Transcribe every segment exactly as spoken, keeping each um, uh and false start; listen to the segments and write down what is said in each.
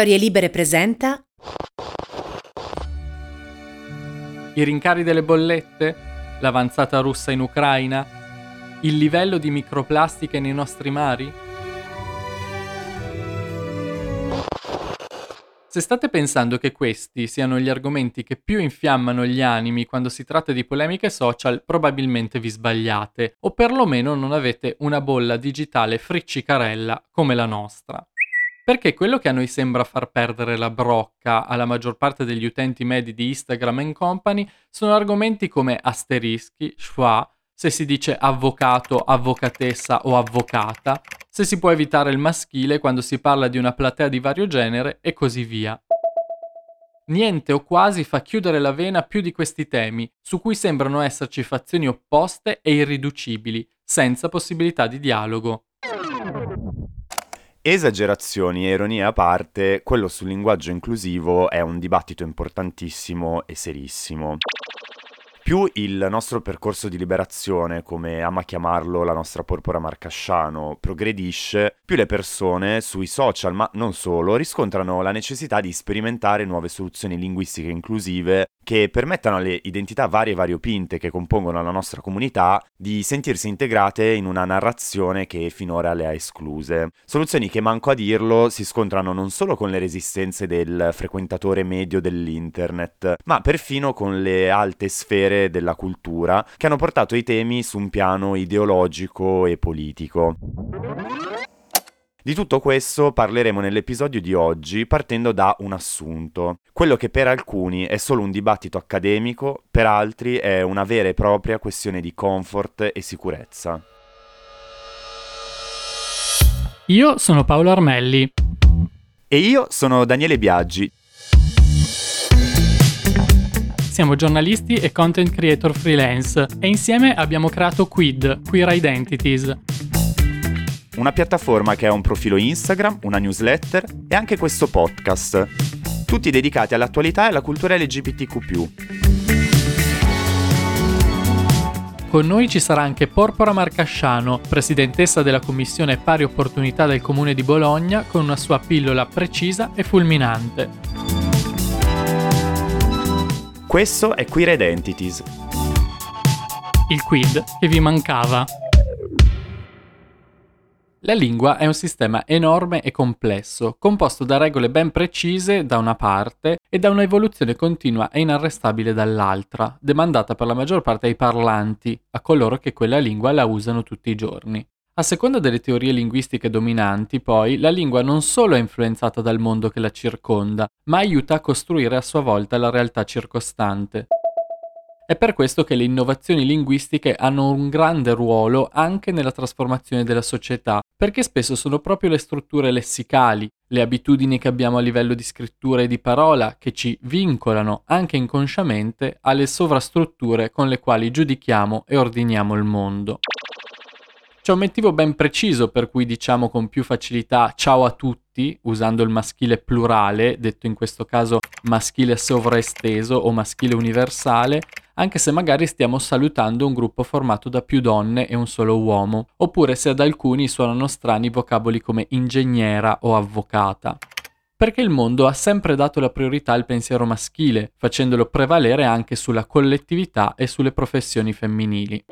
Storie Libere presenta i rincari delle bollette, l'avanzata russa in Ucraina, il livello di microplastiche nei nostri mari. Se state pensando che questi siano gli argomenti che più infiammano gli animi quando si tratta di polemiche social, probabilmente vi sbagliate, o perlomeno non avete una bolla digitale friccicarella come la nostra. Perché quello che a noi sembra far perdere la brocca alla maggior parte degli utenti medi di Instagram and company sono argomenti come asterischi, schwa, se si dice avvocato, avvocatessa o avvocata, se si può evitare il maschile quando si parla di una platea di vario genere e così via. Niente o quasi fa chiudere la vena più di questi temi, su cui sembrano esserci fazioni opposte e irriducibili, senza possibilità di dialogo. Esagerazioni e ironia a parte, quello sul linguaggio inclusivo è un dibattito importantissimo e serissimo. Più il nostro percorso di liberazione, come ama chiamarlo la nostra Porpora Marcasciano, progredisce, più le persone sui social, ma non solo, riscontrano la necessità di sperimentare nuove soluzioni linguistiche inclusive che permettano alle identità varie e variopinte che compongono la nostra comunità di sentirsi integrate in una narrazione che finora le ha escluse. Soluzioni che, manco a dirlo, si scontrano non solo con le resistenze del frequentatore medio dell'internet, ma perfino con le alte sfere della cultura, che hanno portato i temi su un piano ideologico e politico. Di tutto questo parleremo nell'episodio di oggi partendo da un assunto. Quello che per alcuni è solo un dibattito accademico, per altri è una vera e propria questione di comfort e sicurezza. Io sono Paolo Armelli. E io sono Daniele Biaggi. Siamo giornalisti e content creator freelance e insieme abbiamo creato Quid, Queer Identities. Una piattaforma che ha un profilo Instagram, una newsletter e anche questo podcast. Tutti dedicati all'attualità e alla cultura L G B T Q più. Con noi ci sarà anche Porpora Marcasciano, presidentessa della Commissione Pari Opportunità del Comune di Bologna, con una sua pillola precisa e fulminante. Questo è Queer Identities, il quid che vi mancava. La lingua è un sistema enorme e complesso, composto da regole ben precise da una parte e da un'evoluzione continua e inarrestabile dall'altra, demandata per la maggior parte ai parlanti, a coloro che quella lingua la usano tutti i giorni. A seconda delle teorie linguistiche dominanti, poi, la lingua non solo è influenzata dal mondo che la circonda, ma aiuta a costruire a sua volta la realtà circostante. È per questo che le innovazioni linguistiche hanno un grande ruolo anche nella trasformazione della società, perché spesso sono proprio le strutture lessicali, le abitudini che abbiamo a livello di scrittura e di parola, che ci vincolano, anche inconsciamente, alle sovrastrutture con le quali giudichiamo e ordiniamo il mondo. C'è un motivo ben preciso per cui diciamo con più facilità ciao a tutti, usando il maschile plurale, detto in questo caso maschile sovraesteso o maschile universale, anche se magari stiamo salutando un gruppo formato da più donne e un solo uomo, oppure se ad alcuni suonano strani vocaboli come ingegnera o avvocata. Perché il mondo ha sempre dato la priorità al pensiero maschile, facendolo prevalere anche sulla collettività e sulle professioni femminili.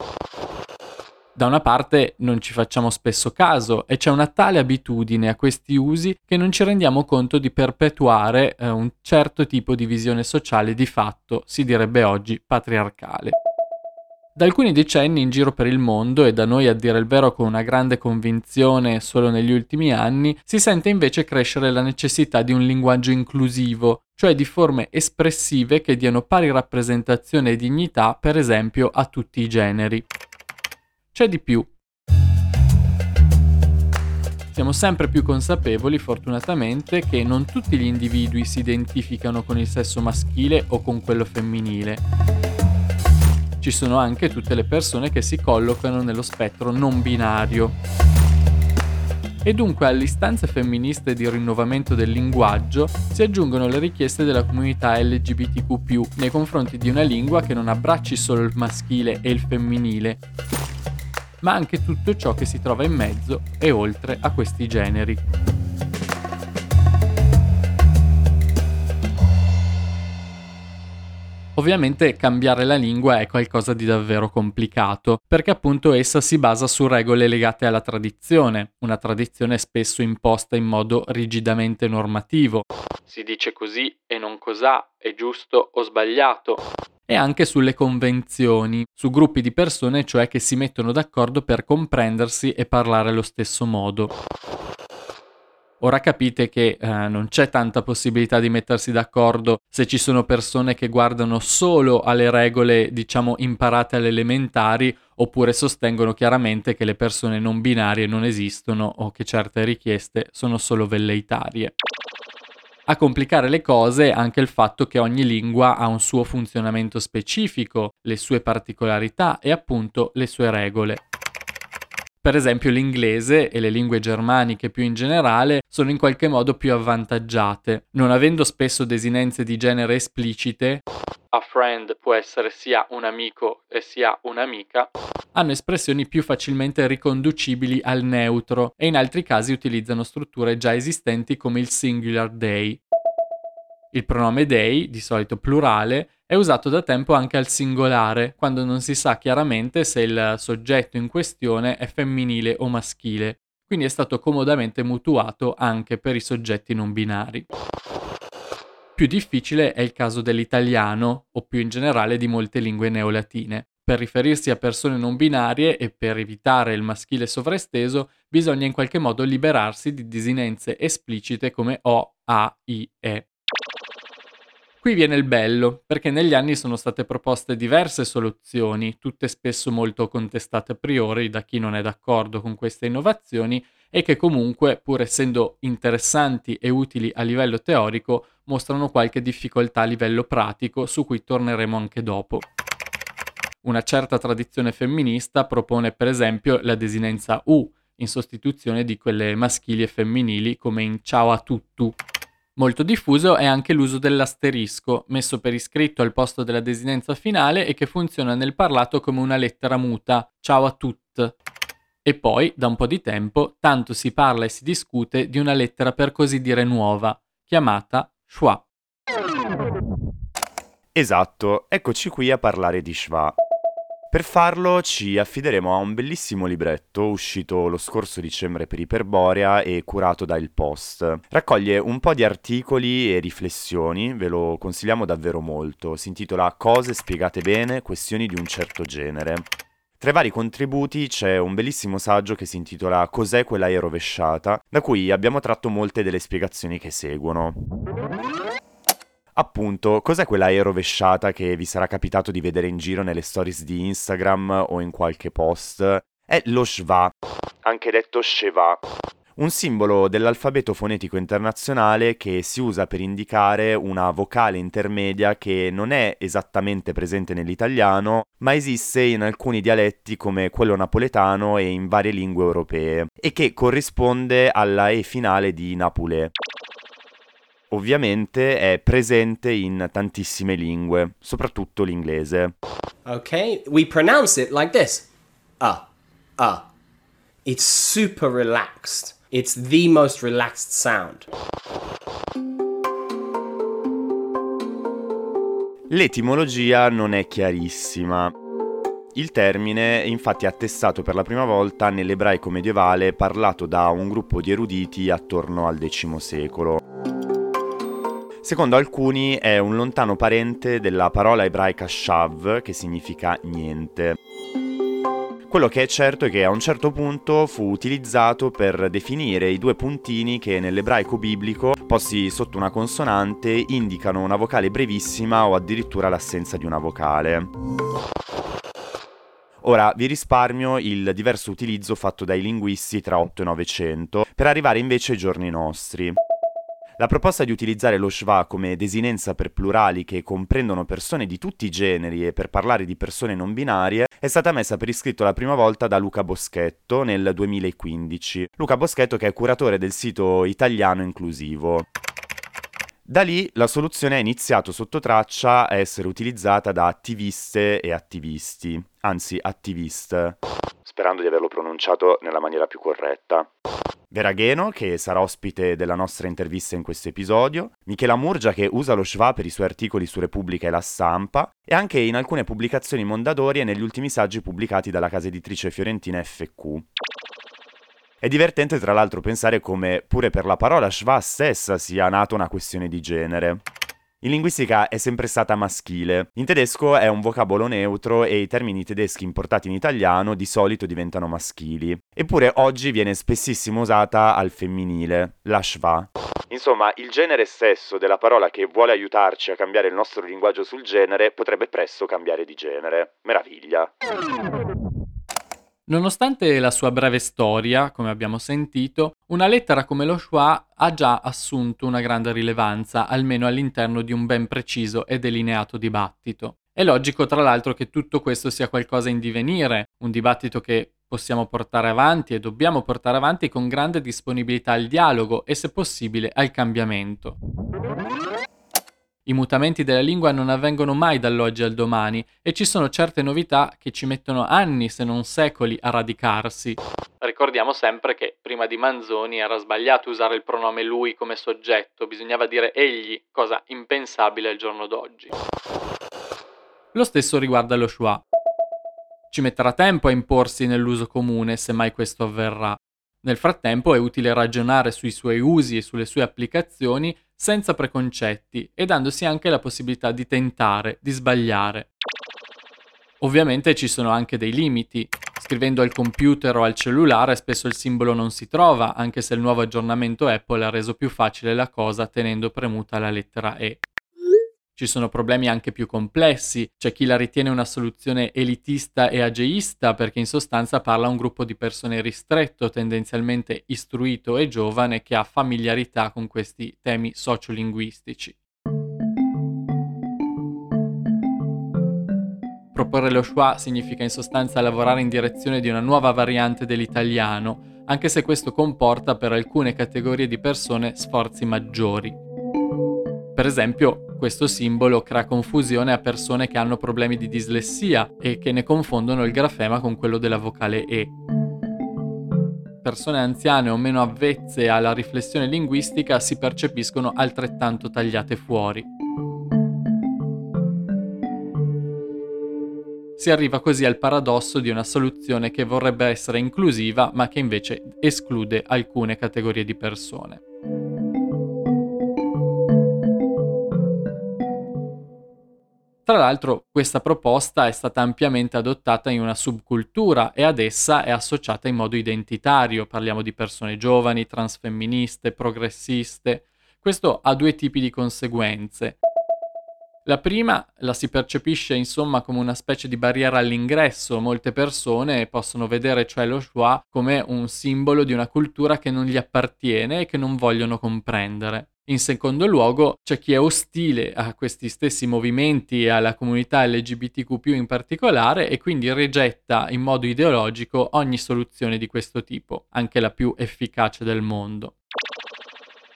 Da una parte non ci facciamo spesso caso e c'è una tale abitudine a questi usi che non ci rendiamo conto di perpetuare eh, un certo tipo di visione sociale di fatto, si direbbe oggi, patriarcale. Da alcuni decenni in giro per il mondo, e da noi a dire il vero con una grande convinzione solo negli ultimi anni, si sente invece crescere la necessità di un linguaggio inclusivo, cioè di forme espressive che diano pari rappresentazione e dignità, per esempio, a tutti i generi. C'è di più. Siamo sempre più consapevoli, fortunatamente, che non tutti gli individui si identificano con il sesso maschile o con quello femminile. Ci sono anche tutte le persone che si collocano nello spettro non binario. E dunque alle istanze femministe di rinnovamento del linguaggio si aggiungono le richieste della comunità L G B T Q più, nei confronti di una lingua che non abbracci solo il maschile e il femminile, ma anche tutto ciò che si trova in mezzo e oltre a questi generi. Ovviamente cambiare la lingua è qualcosa di davvero complicato, perché appunto essa si basa su regole legate alla tradizione, una tradizione spesso imposta in modo rigidamente normativo. Si dice così e non cos'ha, è giusto o sbagliato. E anche sulle convenzioni, su gruppi di persone cioè che si mettono d'accordo per comprendersi e parlare allo stesso modo. Ora capite che eh, non c'è tanta possibilità di mettersi d'accordo se ci sono persone che guardano solo alle regole, diciamo, imparate alle elementari, oppure sostengono chiaramente che le persone non binarie non esistono o che certe richieste sono solo velleitarie. A complicare le cose anche il fatto che ogni lingua ha un suo funzionamento specifico, le sue particolarità e appunto le sue regole. Per esempio l'inglese e le lingue germaniche più in generale sono in qualche modo più avvantaggiate, non avendo spesso desinenze di genere esplicite. A friend può essere sia un amico e sia un'amica. Hanno espressioni più facilmente riconducibili al neutro e in altri casi utilizzano strutture già esistenti come il singular they. Il pronome they, di solito plurale, è usato da tempo anche al singolare, quando non si sa chiaramente se il soggetto in questione è femminile o maschile, quindi è stato comodamente mutuato anche per i soggetti non binari. Più difficile è il caso dell'italiano, o più in generale di molte lingue neolatine. Per riferirsi a persone non binarie e per evitare il maschile sovraesteso, bisogna in qualche modo liberarsi di desinenze esplicite come o, a, i, e. Qui viene il bello, perché negli anni sono state proposte diverse soluzioni, tutte spesso molto contestate a priori da chi non è d'accordo con queste innovazioni, e che comunque, pur essendo interessanti e utili a livello teorico, mostrano qualche difficoltà a livello pratico, su cui torneremo anche dopo. Una certa tradizione femminista propone per esempio la desinenza U, in sostituzione di quelle maschili e femminili come in ciao a tuttu. Molto diffuso è anche l'uso dell'asterisco, messo per iscritto al posto della desinenza finale e che funziona nel parlato come una lettera muta, ciao a tutt. E poi, da un po' di tempo, tanto si parla e si discute di una lettera per così dire nuova, chiamata Schwa. Esatto, eccoci qui a parlare di Schwa. Per farlo ci affideremo a un bellissimo libretto uscito lo scorso dicembre per Iperborea e curato da Il Post. Raccoglie un po' di articoli e riflessioni, ve lo consigliamo davvero molto. Si intitola Cose spiegate bene, questioni di un certo genere. Tra i vari contributi c'è un bellissimo saggio che si intitola Cos'è quella E rovesciata, da cui abbiamo tratto molte delle spiegazioni che seguono. Appunto, cos'è quella E rovesciata che vi sarà capitato di vedere in giro nelle stories di Instagram o in qualche post? È lo schwa, anche detto schwa. Un simbolo dell'alfabeto fonetico internazionale che si usa per indicare una vocale intermedia che non è esattamente presente nell'italiano, ma esiste in alcuni dialetti come quello napoletano e in varie lingue europee, e che corrisponde alla E finale di Napule. Ovviamente è presente in tantissime lingue, soprattutto l'inglese. Ok, we pronounce it like this. Ah, ah. It's super relaxed. It's the most relaxed sound. L'etimologia non è chiarissima. Il termine infatti è attestato per la prima volta nell'ebraico medievale parlato da un gruppo di eruditi attorno al decimo secolo. Secondo alcuni è un lontano parente della parola ebraica shav, che significa niente. Quello che è certo è che a un certo punto fu utilizzato per definire i due puntini che nell'ebraico biblico, posti sotto una consonante, indicano una vocale brevissima o addirittura l'assenza di una vocale. Ora, vi risparmio il diverso utilizzo fatto dai linguisti tra ottocento e novecento, per arrivare invece ai giorni nostri. La proposta di utilizzare lo schwa come desinenza per plurali che comprendono persone di tutti i generi e per parlare di persone non binarie è stata messa per iscritto la prima volta da Luca Boschetto nel duemilaquindici. Luca Boschetto che è curatore del sito Italiano Inclusivo. Da lì la soluzione è iniziato sotto traccia a essere utilizzata da attiviste e attivisti, anzi attivist, sperando di averlo pronunciato nella maniera più corretta. Vera Gheno, che sarà ospite della nostra intervista in questo episodio, Michela Murgia, che usa lo Schwa per i suoi articoli su Repubblica e La Stampa, e anche in alcune pubblicazioni Mondadori e negli ultimi saggi pubblicati dalla casa editrice fiorentina F Q. È divertente tra l'altro pensare come pure per la parola Schwa stessa sia nata una questione di genere. In linguistica è sempre stata maschile, in tedesco è un vocabolo neutro e i termini tedeschi importati in italiano di solito diventano maschili. Eppure oggi viene spessissimo usata al femminile, la Schwa. Insomma, il genere stesso della parola che vuole aiutarci a cambiare il nostro linguaggio sul genere potrebbe presto cambiare di genere. Meraviglia! Nonostante la sua breve storia, come abbiamo sentito, una lettera come lo Schwa ha già assunto una grande rilevanza, almeno all'interno di un ben preciso e delineato dibattito. È logico, tra l'altro, che tutto questo sia qualcosa in divenire, un dibattito che possiamo portare avanti e dobbiamo portare avanti con grande disponibilità al dialogo e, se possibile, al cambiamento. I mutamenti della lingua non avvengono mai dall'oggi al domani e ci sono certe novità che ci mettono anni, se non secoli, a radicarsi. Ricordiamo sempre che prima di Manzoni era sbagliato usare il pronome lui come soggetto, bisognava dire egli, cosa impensabile al giorno d'oggi. Lo stesso riguarda lo Schwa. Ci metterà tempo a imporsi nell'uso comune, se mai questo avverrà. Nel frattempo è utile ragionare sui suoi usi e sulle sue applicazioni senza preconcetti e dandosi anche la possibilità di tentare, di sbagliare. Ovviamente ci sono anche dei limiti. Scrivendo al computer o al cellulare spesso il simbolo non si trova, anche se il nuovo aggiornamento Apple ha reso più facile la cosa tenendo premuta la lettera E. Ci sono problemi anche più complessi, c'è chi la ritiene una soluzione elitista e ageista perché in sostanza parla a un gruppo di persone ristretto, tendenzialmente istruito e giovane, che ha familiarità con questi temi sociolinguistici. Proporre lo Schwa significa in sostanza lavorare in direzione di una nuova variante dell'italiano, anche se questo comporta per alcune categorie di persone sforzi maggiori. Per esempio, questo simbolo crea confusione a persone che hanno problemi di dislessia e che ne confondono il grafema con quello della vocale E. Persone anziane o meno avvezze alla riflessione linguistica si percepiscono altrettanto tagliate fuori. Si arriva così al paradosso di una soluzione che vorrebbe essere inclusiva, ma che invece esclude alcune categorie di persone. Tra l'altro, questa proposta è stata ampiamente adottata in una subcultura e ad essa è associata in modo identitario. Parliamo di persone giovani, transfemministe, progressiste. Questo ha due tipi di conseguenze. La prima la si percepisce insomma come una specie di barriera all'ingresso. Molte persone possono vedere cioè lo Schwa come un simbolo di una cultura che non gli appartiene e che non vogliono comprendere. In secondo luogo c'è chi è ostile a questi stessi movimenti e alla comunità L G B T Q più in particolare e quindi rigetta in modo ideologico ogni soluzione di questo tipo, anche la più efficace del mondo.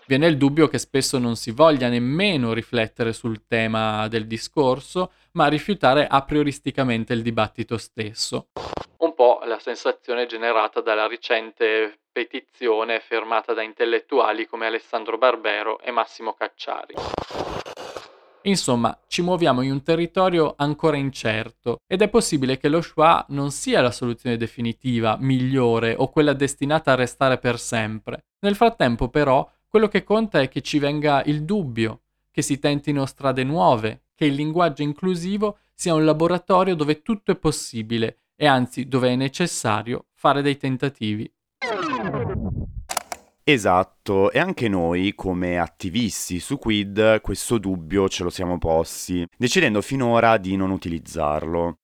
Viene il dubbio che spesso non si voglia nemmeno riflettere sul tema del discorso, ma rifiutare a prioristicamente il dibattito stesso. Un po' la sensazione generata dalla recente petizione firmata da intellettuali come Alessandro Barbero e Massimo Cacciari. Insomma, ci muoviamo in un territorio ancora incerto ed è possibile che lo Schwa non sia la soluzione definitiva, migliore o quella destinata a restare per sempre. Nel frattempo, però, quello che conta è che ci venga il dubbio, che si tentino strade nuove, che il linguaggio inclusivo sia un laboratorio dove tutto è possibile e anzi dove è necessario fare dei tentativi. Esatto, e anche noi come attivisti su Quid questo dubbio ce lo siamo posti, decidendo finora di non utilizzarlo.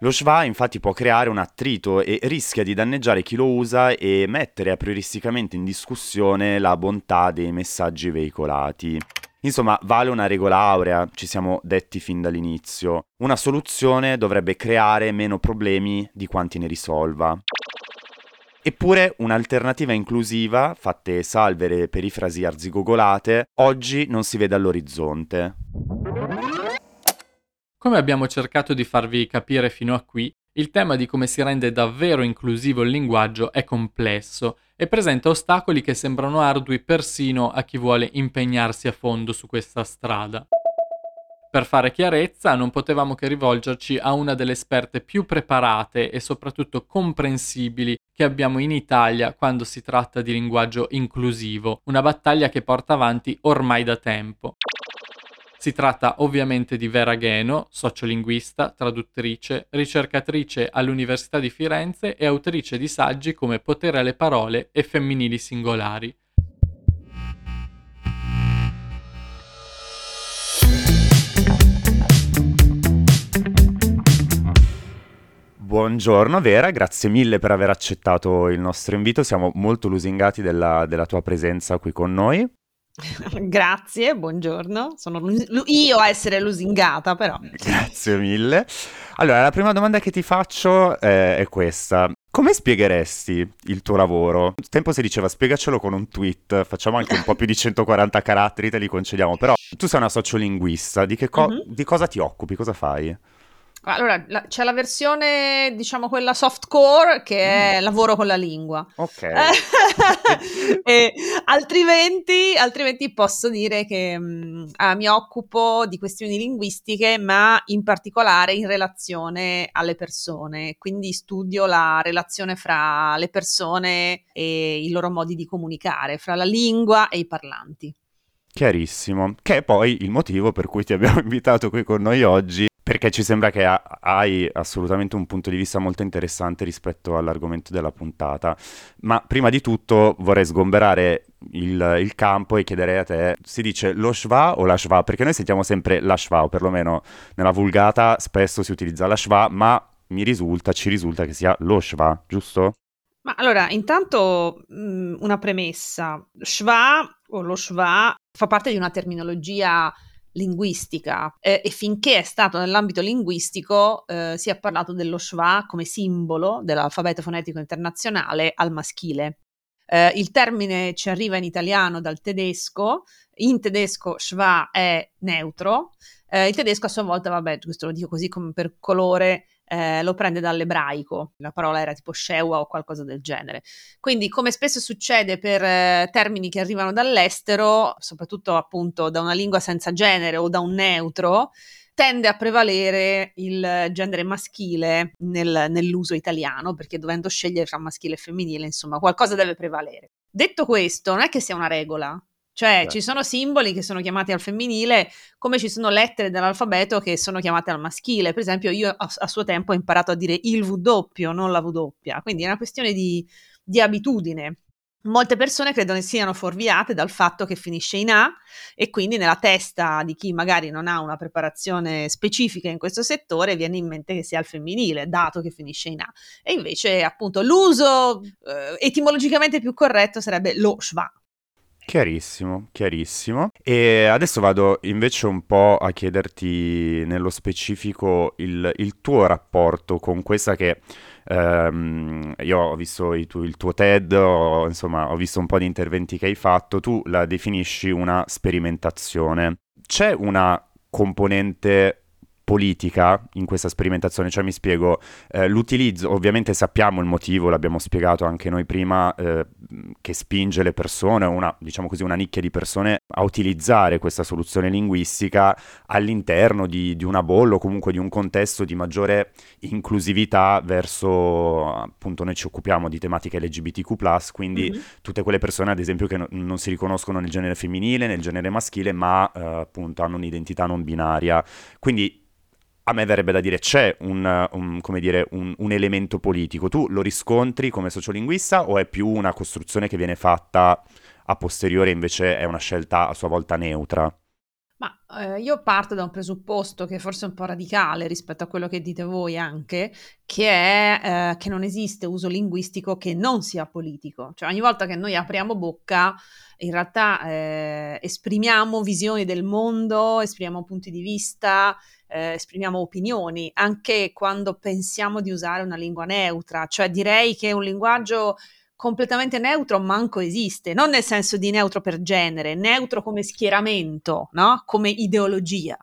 Lo Schwa infatti può creare un attrito e rischia di danneggiare chi lo usa e mettere aprioristicamente in discussione la bontà dei messaggi veicolati. Insomma, vale una regola aurea, ci siamo detti fin dall'inizio. Una soluzione dovrebbe creare meno problemi di quanti ne risolva. Eppure un'alternativa inclusiva, fatte salve le perifrasi arzigogolate, oggi non si vede all'orizzonte. Come abbiamo cercato di farvi capire fino a qui, Il tema di come si rende davvero inclusivo il linguaggio è complesso e presenta ostacoli che sembrano ardui persino a chi vuole impegnarsi a fondo su questa strada. Per fare chiarezza non potevamo che rivolgerci a una delle esperte più preparate e soprattutto comprensibili che abbiamo in Italia quando si tratta di linguaggio inclusivo, una battaglia che porta avanti ormai da tempo. Si tratta ovviamente di Vera Gheno, sociolinguista, traduttrice, ricercatrice all'Università di Firenze e autrice di saggi come Potere alle parole e Femminili singolari. Buongiorno Vera, grazie mille per aver accettato il nostro invito, siamo molto lusingati della, della tua presenza qui con noi. Grazie, buongiorno, sono lus- io a essere lusingata però. Grazie mille. Allora, la prima domanda che ti faccio eh, è questa. Come spiegheresti il tuo lavoro? Un tempo si diceva spiegacelo con un tweet, facciamo anche un po' più di centoquaranta caratteri, te li concediamo, però tu sei una sociolinguista, di, che co- mm-hmm. di cosa ti occupi, cosa fai? Allora, la, c'è la versione, diciamo, quella softcore, che è mm. lavoro con la lingua. Ok. e, altrimenti, altrimenti posso dire che mh, ah, mi occupo di questioni linguistiche, ma in particolare in relazione alle persone. Quindi studio la relazione fra le persone e i loro modi di comunicare, fra la lingua e i parlanti. Chiarissimo. Che è poi il motivo per cui ti abbiamo invitato qui con noi oggi. Perché ci sembra che ha, hai assolutamente un punto di vista molto interessante rispetto all'argomento della puntata. Ma prima di tutto vorrei sgomberare il, il campo e chiederei a te, si dice lo schwa o la schwa? Perché noi sentiamo sempre la schwa, o perlomeno nella vulgata spesso si utilizza la schwa, ma mi risulta, ci risulta che sia lo schwa, giusto? Ma allora, intanto mh, una premessa. Schwa o lo schwa fa parte di una terminologia linguistica eh, e finché è stato nell'ambito linguistico eh, si è parlato dello schwa come simbolo dell'alfabeto fonetico internazionale al maschile. Eh, il termine ci arriva in italiano dal tedesco, in tedesco schwa è neutro, eh, il tedesco a sua volta, vabbè, questo lo dico così come per colore, Eh, lo prende dall'ebraico, la parola era tipo Shewa o qualcosa del genere. Quindi, come spesso succede per eh, termini che arrivano dall'estero, soprattutto appunto da una lingua senza genere o da un neutro, tende a prevalere il genere maschile nel, nell'uso italiano, perché dovendo scegliere tra maschile e femminile, insomma, qualcosa deve prevalere. Detto questo, non è che sia una regola. Cioè, Beh. Ci sono simboli che sono chiamati al femminile, come ci sono lettere dell'alfabeto che sono chiamate al maschile. Per esempio, io a, a suo tempo ho imparato a dire il W, non la W. Quindi è una questione di, di abitudine. Molte persone credono che siano fuorviate dal fatto che finisce in A e quindi nella testa di chi magari non ha una preparazione specifica in questo settore viene in mente che sia al femminile, dato che finisce in A. E invece, appunto, l'uso eh, etimologicamente più corretto sarebbe lo schwa. Chiarissimo, chiarissimo. E adesso vado invece un po' a chiederti nello specifico il, il tuo rapporto con questa che ehm, io ho visto il tuo, il tuo TED, ho, insomma ho visto un po' di interventi che hai fatto, tu la definisci una sperimentazione. C'è una componente politica in questa sperimentazione, cioè mi spiego, eh, l'utilizzo, ovviamente sappiamo il motivo, l'abbiamo spiegato anche noi prima, eh, che spinge le persone, una, diciamo così, una nicchia di persone a utilizzare questa soluzione linguistica all'interno di, di una bolla o comunque di un contesto di maggiore inclusività verso, appunto, noi ci occupiamo di tematiche L G B T Q plus, quindi mm-hmm. tutte quelle persone ad esempio che no, non si riconoscono nel genere femminile, nel genere maschile, ma eh, appunto hanno un'identità non binaria, quindi a me verrebbe da dire c'è un, un come dire un, un elemento politico. Tu lo riscontri come sociolinguista o è più una costruzione che viene fatta a posteriori, invece è una scelta a sua volta neutra? Ma eh, io parto da un presupposto che è forse un po' radicale rispetto a quello che dite voi anche, che è eh, che non esiste uso linguistico che non sia politico. Cioè ogni volta che noi apriamo bocca in realtà eh, esprimiamo visioni del mondo, esprimiamo punti di vista, Eh, esprimiamo opinioni, anche quando pensiamo di usare una lingua neutra. Cioè direi che un linguaggio completamente neutro manco esiste, non nel senso di neutro per genere, neutro come schieramento, no? Come ideologia.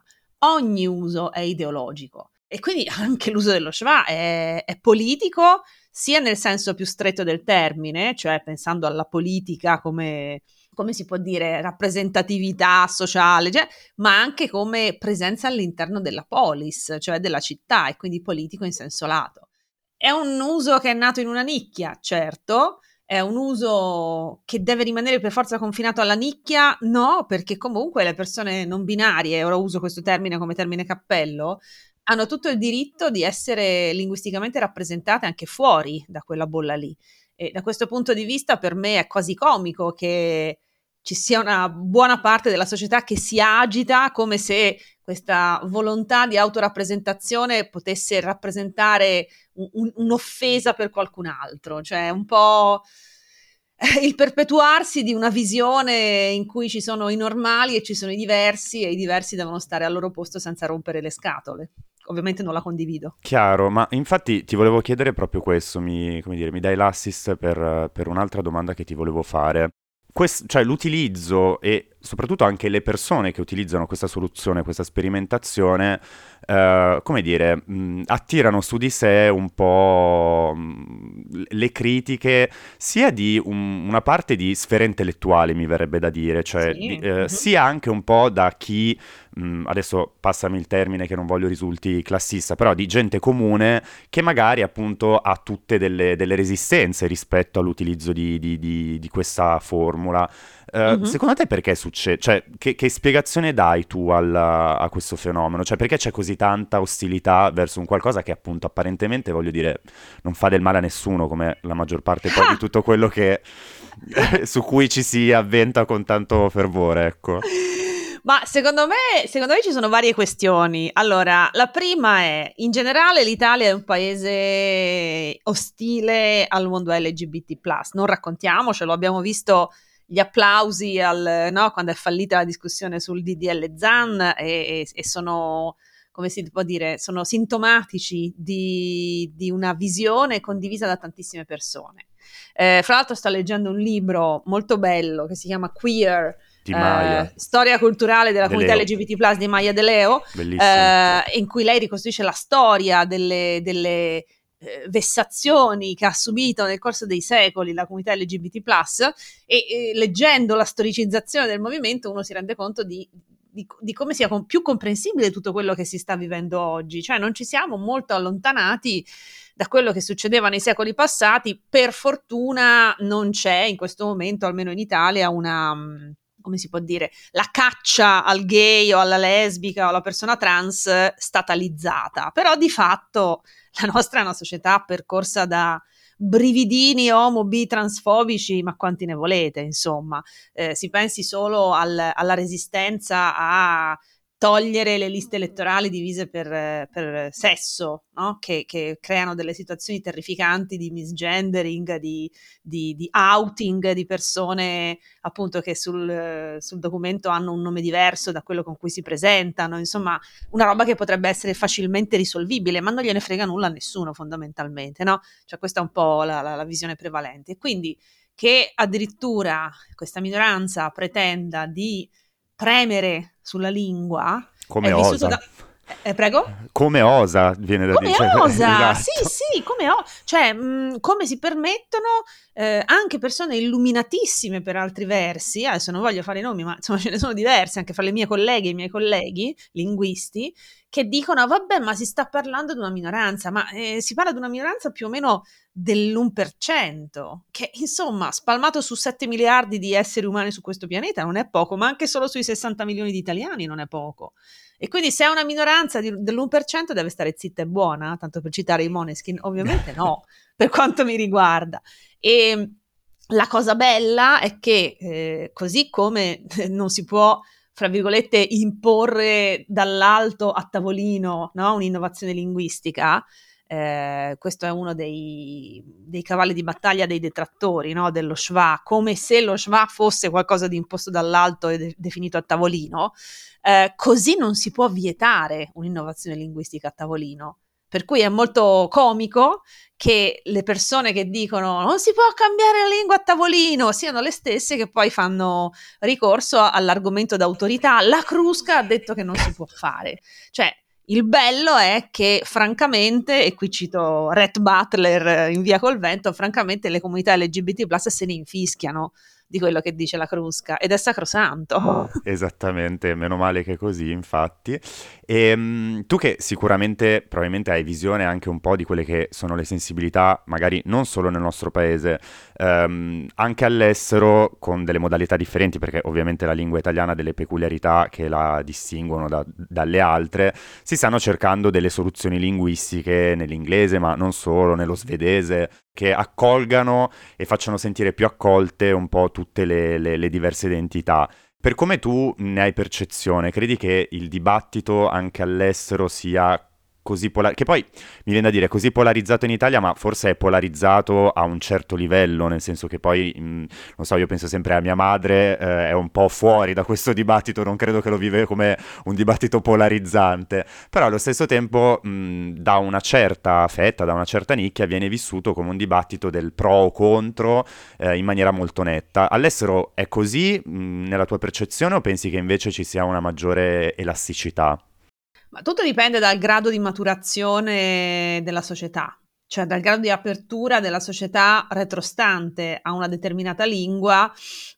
Ogni uso è ideologico E quindi anche l'uso dello schwa è, è politico, sia nel senso più stretto del termine, cioè pensando alla politica come, come si può dire, rappresentatività sociale, cioè, ma anche come presenza all'interno della polis, cioè della città, e quindi politico in senso lato. È un uso che è nato in una nicchia, certo. È un uso che deve rimanere per forza confinato alla nicchia? No, perché comunque le persone non binarie, ora uso questo termine come termine cappello, hanno tutto il diritto di essere linguisticamente rappresentate anche fuori da quella bolla lì. E da questo punto di vista per me è quasi comico che ci sia una buona parte della società che si agita come se questa volontà di autorappresentazione potesse rappresentare un, un'offesa per qualcun altro, cioè un po' il perpetuarsi di una visione in cui ci sono i normali e ci sono i diversi, e i diversi devono stare al loro posto senza rompere le scatole. Ovviamente non la condivido. Chiaro, ma infatti ti volevo chiedere proprio questo, mi, come dire, mi dai l'assist per, per un'altra domanda che ti volevo fare. Quest, cioè l'utilizzo e soprattutto anche le persone che utilizzano questa soluzione, questa sperimentazione, eh, come dire, mh, attirano su di sé un po' mh, le critiche sia di un, una parte di sfera intellettuale, mi verrebbe da dire, cioè sì. di, eh, mm-hmm. sia anche un po' da chi, mh, adesso passami il termine che non voglio risulti classista, però di gente comune che magari appunto ha tutte delle, delle resistenze rispetto all'utilizzo di, di, di, di questa formula. Uh, mm-hmm. Secondo te perché succede? Cioè, che, che spiegazione dai tu al, a questo fenomeno? Cioè, perché c'è così tanta ostilità verso un qualcosa che appunto apparentemente, voglio dire, non fa del male a nessuno, come la maggior parte poi di tutto quello che su cui ci si avventa con tanto fervore, ecco. Ma secondo me, secondo me ci sono varie questioni. Allora, la prima è, in generale l'Italia è un paese ostile al mondo L G B T plus, non raccontiamocelo, abbiamo visto gli applausi al, no, quando è fallita la discussione sul D D L Zan e, e, e sono, come si può dire, sono sintomatici di, di una visione condivisa da tantissime persone. Eh, fra l'altro sto leggendo un libro molto bello che si chiama Queer, di Maya, eh, storia culturale della De comunità Leo. L G B T plus di Maya De Leo, eh, in cui lei ricostruisce la storia delle... delle vessazioni che ha subito nel corso dei secoli la comunità L G B T plus, e, e leggendo la storicizzazione del movimento uno si rende conto di, di, di come sia com- più comprensibile tutto quello che si sta vivendo oggi, cioè non ci siamo molto allontanati da quello che succedeva nei secoli passati. Per fortuna non c'è in questo momento, almeno in Italia, una... come si può dire, la caccia al gay o alla lesbica o alla persona trans statalizzata, però di fatto la nostra è una società percorsa da brividini homo, bi, transfobici, ma quanti ne volete, insomma, eh, si pensi solo al, alla resistenza a togliere le liste elettorali divise per, per sesso, no? che, che creano delle situazioni terrificanti di misgendering, di, di, di outing di persone appunto che sul, sul documento hanno un nome diverso da quello con cui si presentano, insomma una roba che potrebbe essere facilmente risolvibile, ma non gliene frega nulla a nessuno fondamentalmente, no? Cioè questa è un po' la, la, la visione prevalente, quindi che addirittura questa minoranza pretenda di premere sulla lingua come è osa da... eh, prego? come osa viene da come dire come osa, esatto. sì sì come o... cioè mh, come si permettono eh, anche persone illuminatissime per altri versi, adesso non voglio fare i nomi, ma insomma ce ne sono diverse anche fra le mie colleghe e i miei colleghi linguisti che dicono vabbè ma si sta parlando di una minoranza, ma eh, si parla di una minoranza più o meno dell'uno per cento, che insomma spalmato su sette miliardi di esseri umani su questo pianeta non è poco, ma anche solo sui sessanta milioni di italiani non è poco, e quindi se è una minoranza di, dell'uno per cento deve stare zitta e buona, tanto per citare i Måneskin, ovviamente no, per quanto mi riguarda. E la cosa bella è che eh, così come non si può fra virgolette imporre dall'alto a tavolino, no? Un'innovazione linguistica, eh, questo è uno dei, dei cavalli di battaglia dei detrattori, no? Dello schwa, come se lo schwa fosse qualcosa di imposto dall'alto e de- definito a tavolino, eh, così non si può vietare un'innovazione linguistica a tavolino. Per cui è molto comico che le persone che dicono non si può cambiare la lingua a tavolino siano le stesse che poi fanno ricorso all'argomento d'autorità. La Crusca ha detto che non si può fare. Cioè, Il bello è che francamente, e qui cito Rhett Butler in Via col Vento, francamente le comunità L G B T plus se ne infischiano di quello che dice la Crusca, ed è sacrosanto. Oh, esattamente, meno male che così, infatti. E tu, che sicuramente probabilmente hai visione anche un po' di quelle che sono le sensibilità, magari non solo nel nostro paese, ehm, anche all'estero, con delle modalità differenti, perché ovviamente la lingua italiana ha delle peculiarità che la distinguono da, dalle altre, si stanno cercando delle soluzioni linguistiche nell'inglese, ma non solo, nello svedese, che accolgano e facciano sentire più accolte un po' tutte le, le, le diverse identità. Per come tu ne hai percezione, credi che il dibattito anche all'estero sia così polarizzato? Che poi, mi viene da dire, così polarizzato in Italia, ma forse è polarizzato a un certo livello, nel senso che poi, mh, non so, io penso sempre a mia madre, eh, è un po' fuori da questo dibattito, non credo che lo vive come un dibattito polarizzante, però allo stesso tempo mh, da una certa fetta, da una certa nicchia, viene vissuto come un dibattito del pro o contro eh, in maniera molto netta. All'estero è così, mh, nella tua percezione, o pensi che invece ci sia una maggiore elasticità? Ma tutto dipende dal grado di maturazione della società, cioè dal grado di apertura della società retrostante a una determinata lingua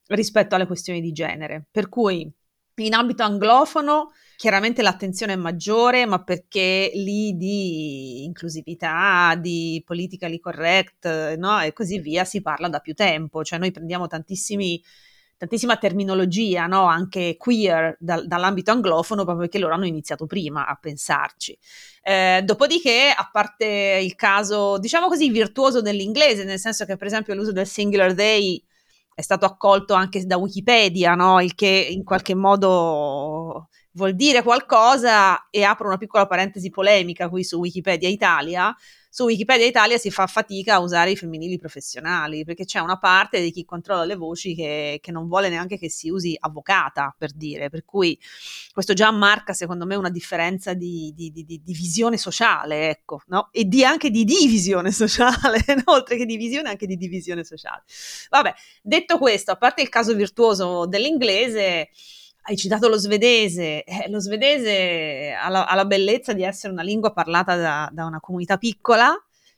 rispetto alle questioni di genere. Per cui in ambito anglofono chiaramente l'attenzione è maggiore, ma perché lì di inclusività, di politically correct, no? E così via, si parla da più tempo, cioè noi prendiamo tantissimi... tantissima terminologia, no? Anche queer da, dall'ambito anglofono, proprio perché loro hanno iniziato prima a pensarci. Eh, dopodiché, a parte il caso, diciamo così, virtuoso dell'inglese, nel senso che per esempio l'uso del singular they è stato accolto anche da Wikipedia, no? Il che in qualche modo vuol dire qualcosa, e apro una piccola parentesi polemica qui su Wikipedia Italia. Su Wikipedia Italia si fa fatica a usare i femminili professionali, perché c'è una parte di chi controlla le voci che, che non vuole neanche che si usi avvocata, per dire, per cui questo già marca secondo me una differenza di, di, di, di visione sociale, ecco, no? E di, anche di divisione sociale, no? Oltre che di visione, anche di divisione sociale. Vabbè, detto questo, a parte il caso virtuoso dell'inglese, hai citato lo svedese, eh, lo svedese ha la, ha la bellezza di essere una lingua parlata da, da una comunità piccola,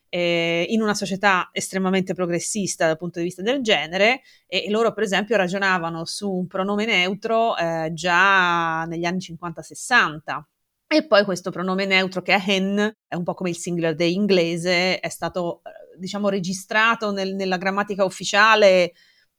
eh, in una società estremamente progressista dal punto di vista del genere, e, e loro per esempio ragionavano su un pronome neutro eh, già negli anni cinquanta sessanta. E poi questo pronome neutro, che è hen, è un po' come il singular they inglese, è stato diciamo registrato nel, nella grammatica ufficiale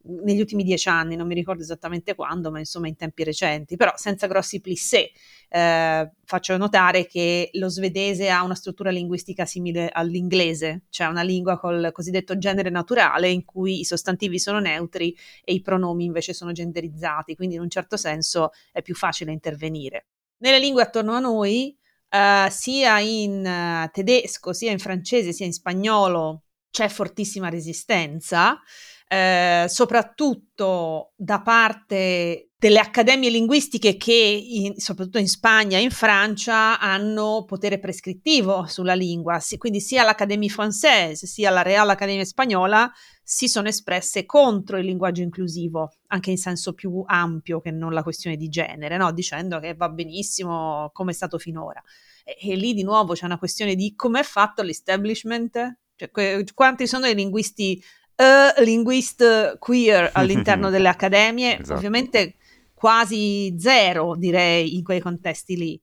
negli ultimi dieci anni, non mi ricordo esattamente quando, ma insomma in tempi recenti, però senza grossi plissé. Eh, faccio notare che lo svedese ha una struttura linguistica simile all'inglese, cioè una lingua col cosiddetto genere naturale, in cui i sostantivi sono neutri e i pronomi invece sono genderizzati, quindi in un certo senso è più facile intervenire. Nelle lingue attorno a noi, eh, sia in uh, tedesco, sia in francese, sia in spagnolo, c'è fortissima resistenza, Eh, soprattutto da parte delle accademie linguistiche che in, soprattutto in Spagna e in Francia hanno potere prescrittivo sulla lingua, si, quindi sia l'Académie Française sia la Real Academia Spagnola si sono espresse contro il linguaggio inclusivo, anche in senso più ampio che non la questione di genere, no? Dicendo che va benissimo come è stato finora, e, e lì di nuovo c'è una questione di come è fatto l'establishment, cioè, que- quanti sono i linguisti Uh, linguist queer all'interno delle accademie, esatto. Ovviamente quasi zero, direi, in quei contesti lì.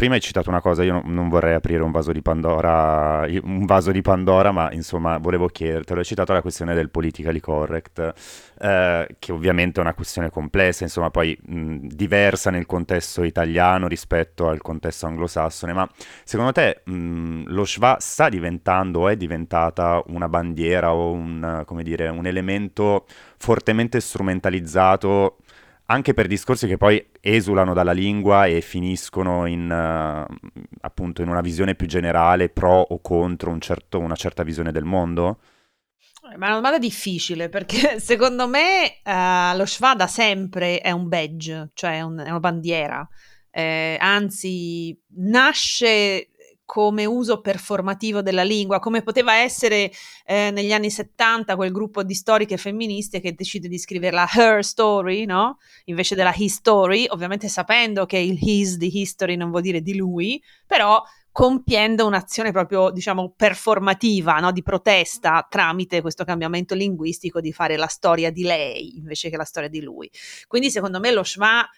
Prima hai citato una cosa, io non vorrei aprire un vaso di Pandora, un vaso di Pandora, ma insomma volevo chiedertelo. Hai citato la questione del politically correct, eh, che ovviamente è una questione complessa, insomma poi mh, diversa nel contesto italiano rispetto al contesto anglosassone, ma secondo te mh, lo Schwa sta diventando o è diventata una bandiera o un, come dire, un elemento fortemente strumentalizzato anche per discorsi che poi esulano dalla lingua e finiscono in uh, appunto in una visione più generale, pro o contro un certo, una certa visione del mondo? Ma è una domanda difficile, perché secondo me uh, lo Schwa da sempre è un badge, cioè un, è una bandiera. Eh, anzi, nasce come uso performativo della lingua, come poteva essere eh, negli anni settanta quel gruppo di storiche femministe che decide di scrivere la her story, no? Invece della his story, ovviamente sapendo che il his di history non vuol dire di lui, però compiendo un'azione proprio, diciamo, performativa, no? Di protesta tramite questo cambiamento linguistico di fare la storia di lei invece che la storia di lui. Quindi secondo me lo schwa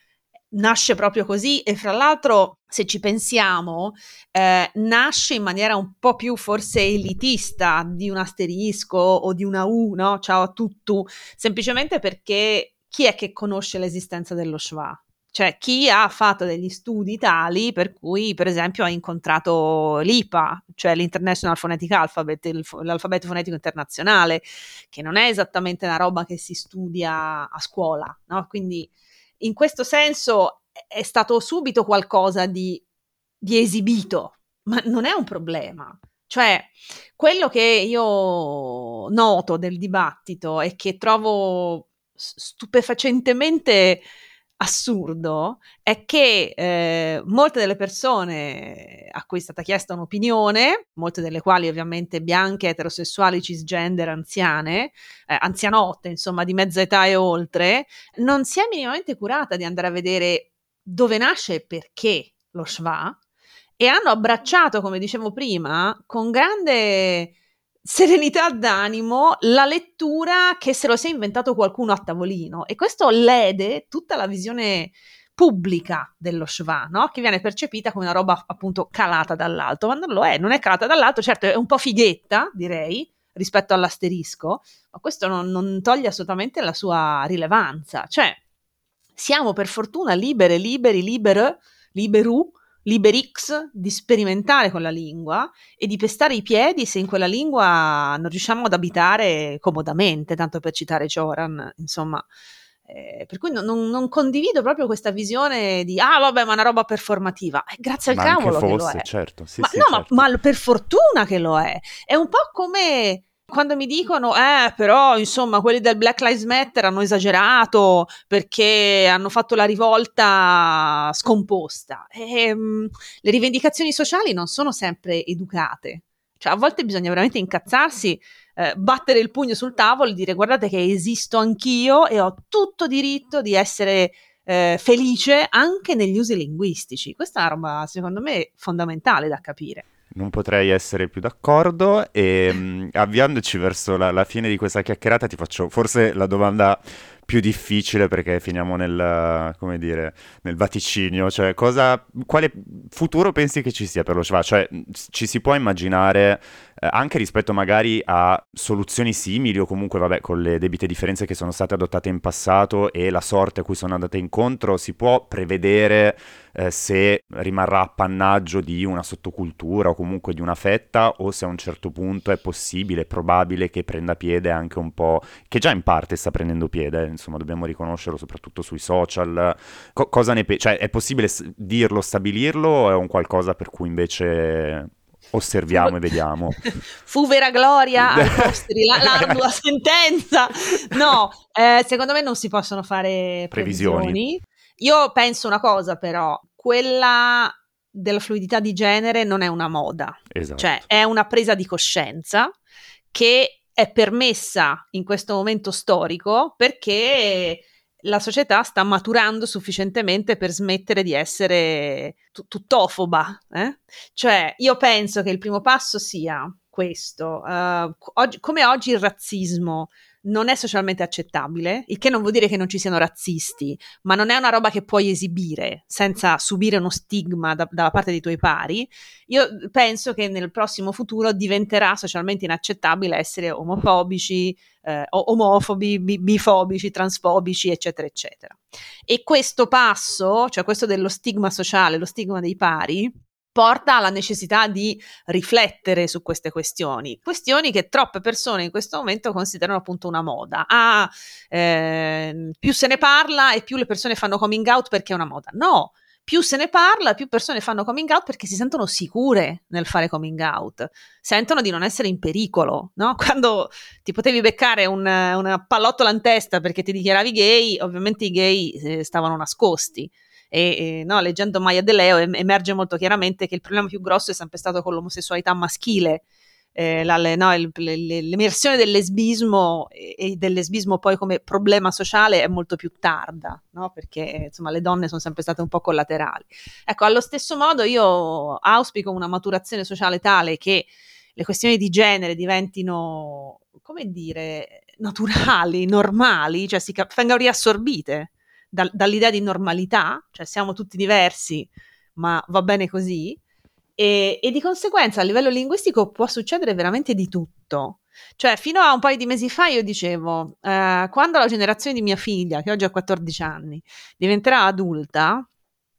nasce proprio così, e fra l'altro, se ci pensiamo, eh, nasce in maniera un po' più forse elitista di un asterisco o di una U, no? Ciao a tutti, semplicemente perché chi è che conosce l'esistenza dello schwa? Cioè chi ha fatto degli studi tali per cui, per esempio, ha incontrato l'I P A, cioè l'International Phonetic Alphabet, il, l'alfabeto fonetico internazionale, che non è esattamente una roba che si studia a scuola, no? Quindi in questo senso è stato subito qualcosa di, di esibito, ma non è un problema. Cioè, quello che io noto del dibattito e che trovo stupefacentemente assurdo è che eh, molte delle persone a cui è stata chiesta un'opinione, molte delle quali ovviamente bianche, eterosessuali, cisgender, anziane, eh, anzianotte, insomma di mezza età e oltre, non si è minimamente curata di andare a vedere dove nasce e perché lo schwa, e hanno abbracciato, come dicevo prima, con grande serenità d'animo la lettura che se lo sia inventato qualcuno a tavolino, e questo lede tutta la visione pubblica dello schwa, no? Che viene percepita come una roba appunto calata dall'alto, ma non lo è, non è calata dall'alto, certo è un po' fighetta, direi, rispetto all'asterisco, ma questo non, non toglie assolutamente la sua rilevanza. Cioè siamo per fortuna libere, liberi, libero, liberu, liberix di sperimentare con la lingua e di pestare i piedi se in quella lingua non riusciamo ad abitare comodamente, tanto per citare Cioran, insomma. Eh, per cui non, non condivido proprio questa visione di ah vabbè, ma una roba performativa. Eh, grazie al ma cavolo fosse, che lo è. Certo, sì, ma, sì, no, certo. ma, ma per fortuna che lo è. È un po' come quando mi dicono, eh, però, insomma, quelli del Black Lives Matter hanno esagerato perché hanno fatto la rivolta scomposta. E, mh, le rivendicazioni sociali non sono sempre educate. Cioè, a volte bisogna veramente incazzarsi, eh, battere il pugno sul tavolo e dire, guardate che esisto anch'io e ho tutto diritto di essere eh, felice anche negli usi linguistici. Questa è una roba, secondo me, fondamentale da capire. Non potrei essere più d'accordo, e mh, avviandoci verso la, la fine di questa chiacchierata ti faccio forse la domanda più difficile, perché finiamo nel, come dire, nel vaticinio, cioè cosa, quale futuro pensi che ci sia per lo schwa? Cioè ci si può immaginare eh, anche rispetto magari a soluzioni simili o comunque vabbè con le debite differenze che sono state adottate in passato e la sorte a cui sono andate incontro, si può prevedere eh, se rimarrà appannaggio di una sottocultura o comunque di una fetta, o se a un certo punto è possibile, probabile che prenda piede anche un po', che già in parte sta prendendo piede, insomma. Insomma, dobbiamo riconoscerlo soprattutto sui social. Co- cosa ne pe- cioè, è possibile s- dirlo, stabilirlo, o è un qualcosa per cui invece osserviamo fu- e vediamo? Fu vera gloria ai nostri, la- l'ardua sentenza! No, eh, secondo me non si possono fare previsioni. previsioni. Io penso una cosa però, quella della fluidità di genere non è una moda. Esatto. Cioè, è una presa di coscienza che è permessa in questo momento storico perché la società sta maturando sufficientemente per smettere di essere t- tuttofoba. Eh? Cioè, io penso che il primo passo sia questo. Uh, oggi, come oggi il razzismo non è socialmente accettabile, il che non vuol dire che non ci siano razzisti, ma non è una roba che puoi esibire senza subire uno stigma da, dalla parte dei tuoi pari. Io penso che nel prossimo futuro diventerà socialmente inaccettabile essere omofobici, eh, omofobi, bi- bifobici, transfobici, eccetera, eccetera. E questo passo, cioè questo dello stigma sociale, lo stigma dei pari, porta alla necessità di riflettere su queste questioni, questioni che troppe persone in questo momento considerano appunto una moda. Ah, eh, più se ne parla e più le persone fanno coming out perché è una moda. No, più se ne parla, più persone fanno coming out perché si sentono sicure nel fare coming out, sentono di non essere in pericolo, no? Quando ti potevi beccare un, una pallottola in testa perché ti dichiaravi gay, ovviamente i gay eh, stavano nascosti. e, e no, leggendo Maya De Leo emerge molto chiaramente che il problema più grosso è sempre stato con l'omosessualità maschile, eh, la, no, il, l'emersione del lesbismo e del lesbismo poi come problema sociale è molto più tarda, no? Perché insomma le donne sono sempre state un po' collaterali. Ecco, allo stesso modo io auspico una maturazione sociale tale che le questioni di genere diventino, come dire, naturali, normali, cioè si cap- vengano riassorbite dal, dall'idea di normalità, cioè siamo tutti diversi, ma va bene così, e, e di conseguenza a livello linguistico può succedere veramente di tutto. Cioè fino a un paio di mesi fa io dicevo, eh, quando la generazione di mia figlia, che oggi ha quattordici anni, diventerà adulta,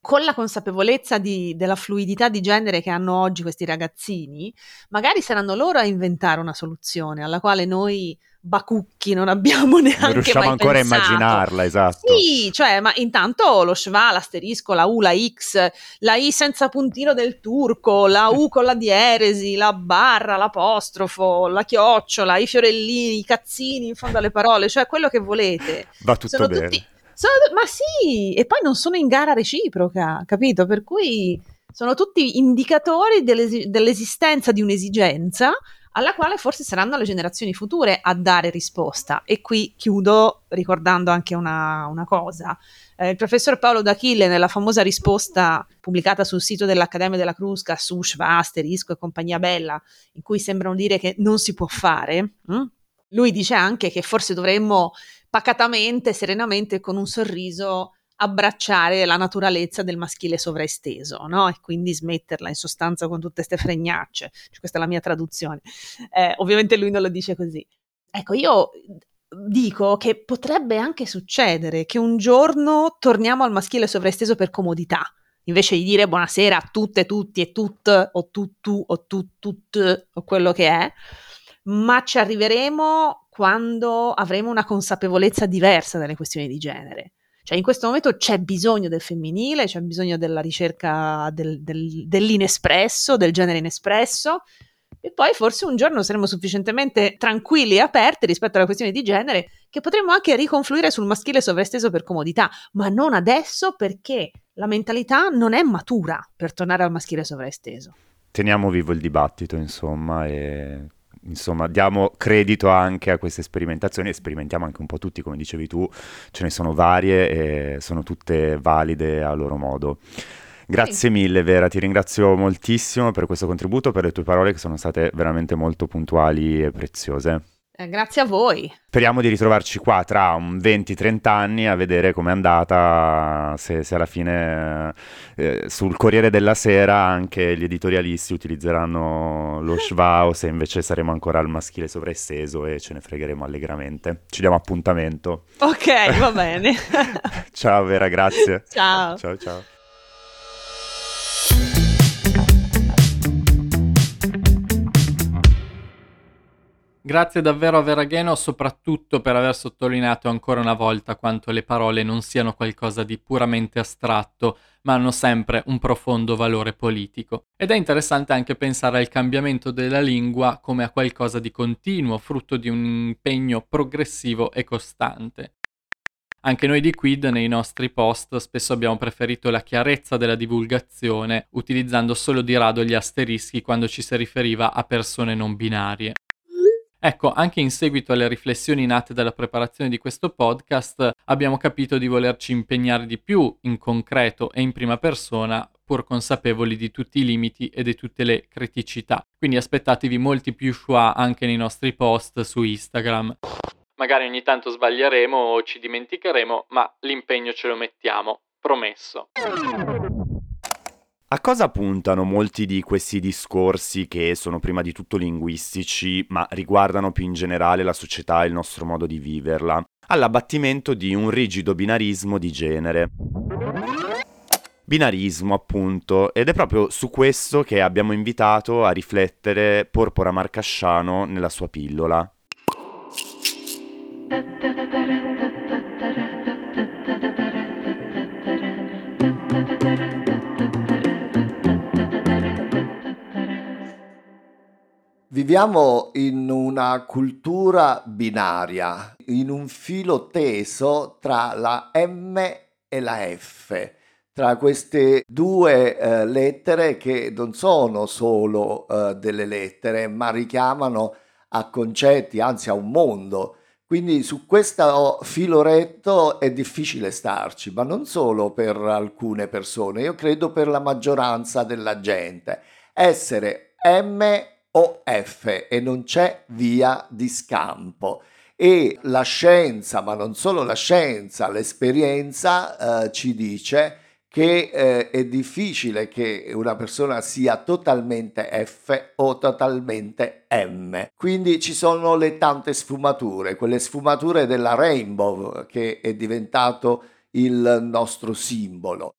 con la consapevolezza di, della fluidità di genere che hanno oggi questi ragazzini, magari saranno loro a inventare una soluzione alla quale noi bacucchi non abbiamo neanche mai pensato. Non riusciamo ancora a immaginarla, esatto. Sì, cioè, ma intanto lo schwa, l'asterisco, la U, la X, la I senza puntino del turco, la U con la dieresi, la barra, l'apostrofo, la chiocciola, i fiorellini, i cazzini in fondo alle parole, cioè quello che volete. Va tutto Sono bene. Tutti... Sono, ma sì, e poi non sono in gara reciproca, capito? Per cui sono tutti indicatori dell'es- dell'esistenza di un'esigenza alla quale forse saranno le generazioni future a dare risposta. E qui chiudo ricordando anche una, una cosa. Eh, il professor Paolo D'Achille, nella famosa risposta pubblicata sul sito dell'Accademia della Crusca su Schwa, asterisco e compagnia bella, in cui sembrano dire che non si può fare, hm? lui dice anche che forse dovremmo pacatamente, serenamente, con un sorriso abbracciare la naturalezza del maschile sovraesteso, no? E quindi smetterla in sostanza con tutte ste fregnacce. Cioè, questa è la mia traduzione. Eh, ovviamente lui non lo dice così. Ecco, io dico che potrebbe anche succedere che un giorno torniamo al maschile sovraesteso per comodità, invece di dire buonasera a tutte, tutti e tut, o tuttu, o tuttut, o quello che è, ma ci arriveremo quando avremo una consapevolezza diversa delle questioni di genere. Cioè in questo momento c'è bisogno del femminile, c'è bisogno della ricerca del, del, dell'inespresso, del genere inespresso, e poi forse un giorno saremo sufficientemente tranquilli e aperti rispetto alla questione di genere che potremo anche riconfluire sul maschile sovraesteso per comodità, ma non adesso perché la mentalità non è matura per tornare al maschile sovraesteso. Teniamo vivo il dibattito, insomma, e... Insomma, diamo credito anche a queste sperimentazioni, sperimentiamo anche un po' tutti, come dicevi tu, ce ne sono varie e sono tutte valide a loro modo. Grazie mille Vera, ti ringrazio moltissimo per questo contributo, per le tue parole che sono state veramente molto puntuali e preziose. Eh, grazie a voi. Speriamo di ritrovarci qua tra un venti trenta anni a vedere com'è andata, se, se alla fine eh, sul Corriere della Sera anche gli editorialisti utilizzeranno lo schwa o se invece saremo ancora al maschile sovraesteso e ce ne fregheremo allegramente. Ci diamo appuntamento. Ok, va bene. Ciao Vera, grazie. Ciao. Ciao, ciao. Grazie davvero a Vera Gheno, soprattutto per aver sottolineato ancora una volta quanto le parole non siano qualcosa di puramente astratto, ma hanno sempre un profondo valore politico. Ed è interessante anche pensare al cambiamento della lingua come a qualcosa di continuo, frutto di un impegno progressivo e costante. Anche noi di Quid nei nostri post spesso abbiamo preferito la chiarezza della divulgazione, utilizzando solo di rado gli asterischi quando ci si riferiva a persone non binarie. Ecco, anche in seguito alle riflessioni nate dalla preparazione di questo podcast, abbiamo capito di volerci impegnare di più in concreto e in prima persona, pur consapevoli di tutti i limiti e di tutte le criticità. Quindi aspettatevi molti più schwa anche nei nostri post su Instagram. Magari ogni tanto sbaglieremo o ci dimenticheremo, ma l'impegno ce lo mettiamo, promesso. A cosa puntano molti di questi discorsi che sono prima di tutto linguistici, ma riguardano più in generale la società e il nostro modo di viverla? All'abbattimento di un rigido binarismo di genere. Binarismo, appunto, ed è proprio su questo che abbiamo invitato a riflettere Porpora Marcasciano nella sua pillola. Viviamo in una cultura binaria, in un filo teso tra la M e la F, tra queste due eh, lettere che non sono solo eh, delle lettere, ma richiamano a concetti, anzi a un mondo. Quindi su questo filo retto è difficile starci, ma non solo per alcune persone, io credo per la maggioranza della gente. Essere M o F e non c'è via di scampo. E la scienza, ma non solo la scienza, l'esperienza eh, ci dice che eh, è difficile che una persona sia totalmente F o totalmente M. Quindi ci sono le tante sfumature, quelle sfumature della rainbow che è diventato il nostro simbolo.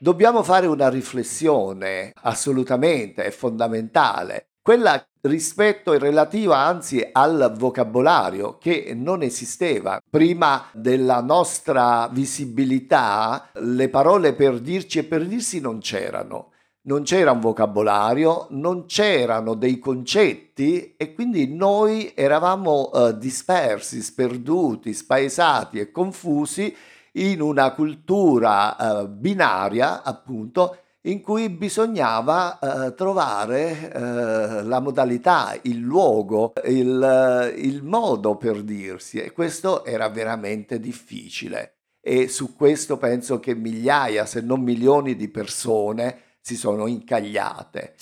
Dobbiamo fare una riflessione, assolutamente, è fondamentale, quella rispetto e relativa anzi al vocabolario che non esisteva. Prima della nostra visibilità le parole per dirci e per dirsi non c'erano, non c'era un vocabolario, non c'erano dei concetti e quindi noi eravamo eh, dispersi, sperduti, spaesati e confusi in una cultura eh, binaria, appunto, in cui bisognava eh, trovare eh, la modalità, il luogo, il, il modo per dirsi, e questo era veramente difficile. E su questo penso che migliaia, se non milioni di persone si sono incagliate.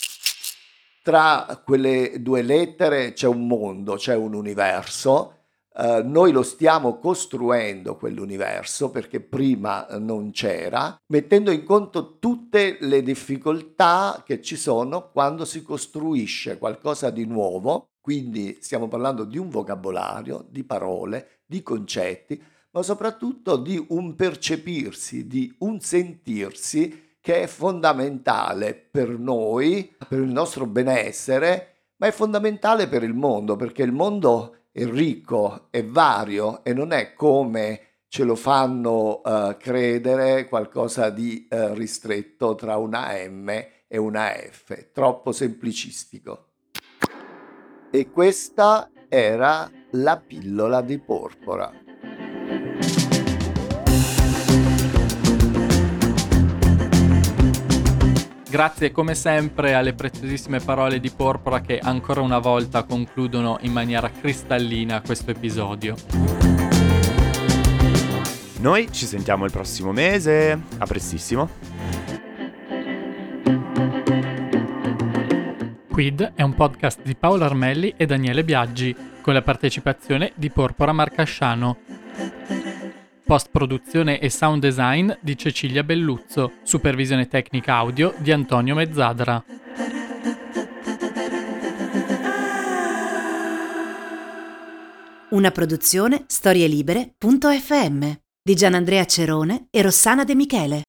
Tra quelle due lettere c'è un mondo, c'è un universo. Uh, noi lo stiamo costruendo quell'universo, perché prima non c'era, mettendo in conto tutte le difficoltà che ci sono quando si costruisce qualcosa di nuovo. Quindi stiamo parlando di un vocabolario, di parole, di concetti, ma soprattutto di un percepirsi, di un sentirsi che è fondamentale per noi, per il nostro benessere, ma è fondamentale per il mondo, perché il mondo è ricco, è vario e non è, come ce lo fanno uh, credere, qualcosa di uh, ristretto tra una M e una F, troppo semplicistico. E questa era la pillola di Porpora. Grazie come sempre alle preziosissime parole di Porpora, che ancora una volta concludono in maniera cristallina questo episodio. Noi ci sentiamo il prossimo mese, a prestissimo. Quid è un podcast di Paolo Armelli e Daniele Biaggi, con la partecipazione di Porpora Marcasciano. Post-produzione e sound design di Cecilia Belluzzo, supervisione tecnica audio di Antonio Mezzadra. Una produzione storielibere punto effe emme di Gianandrea Cerone e Rossana De Michele.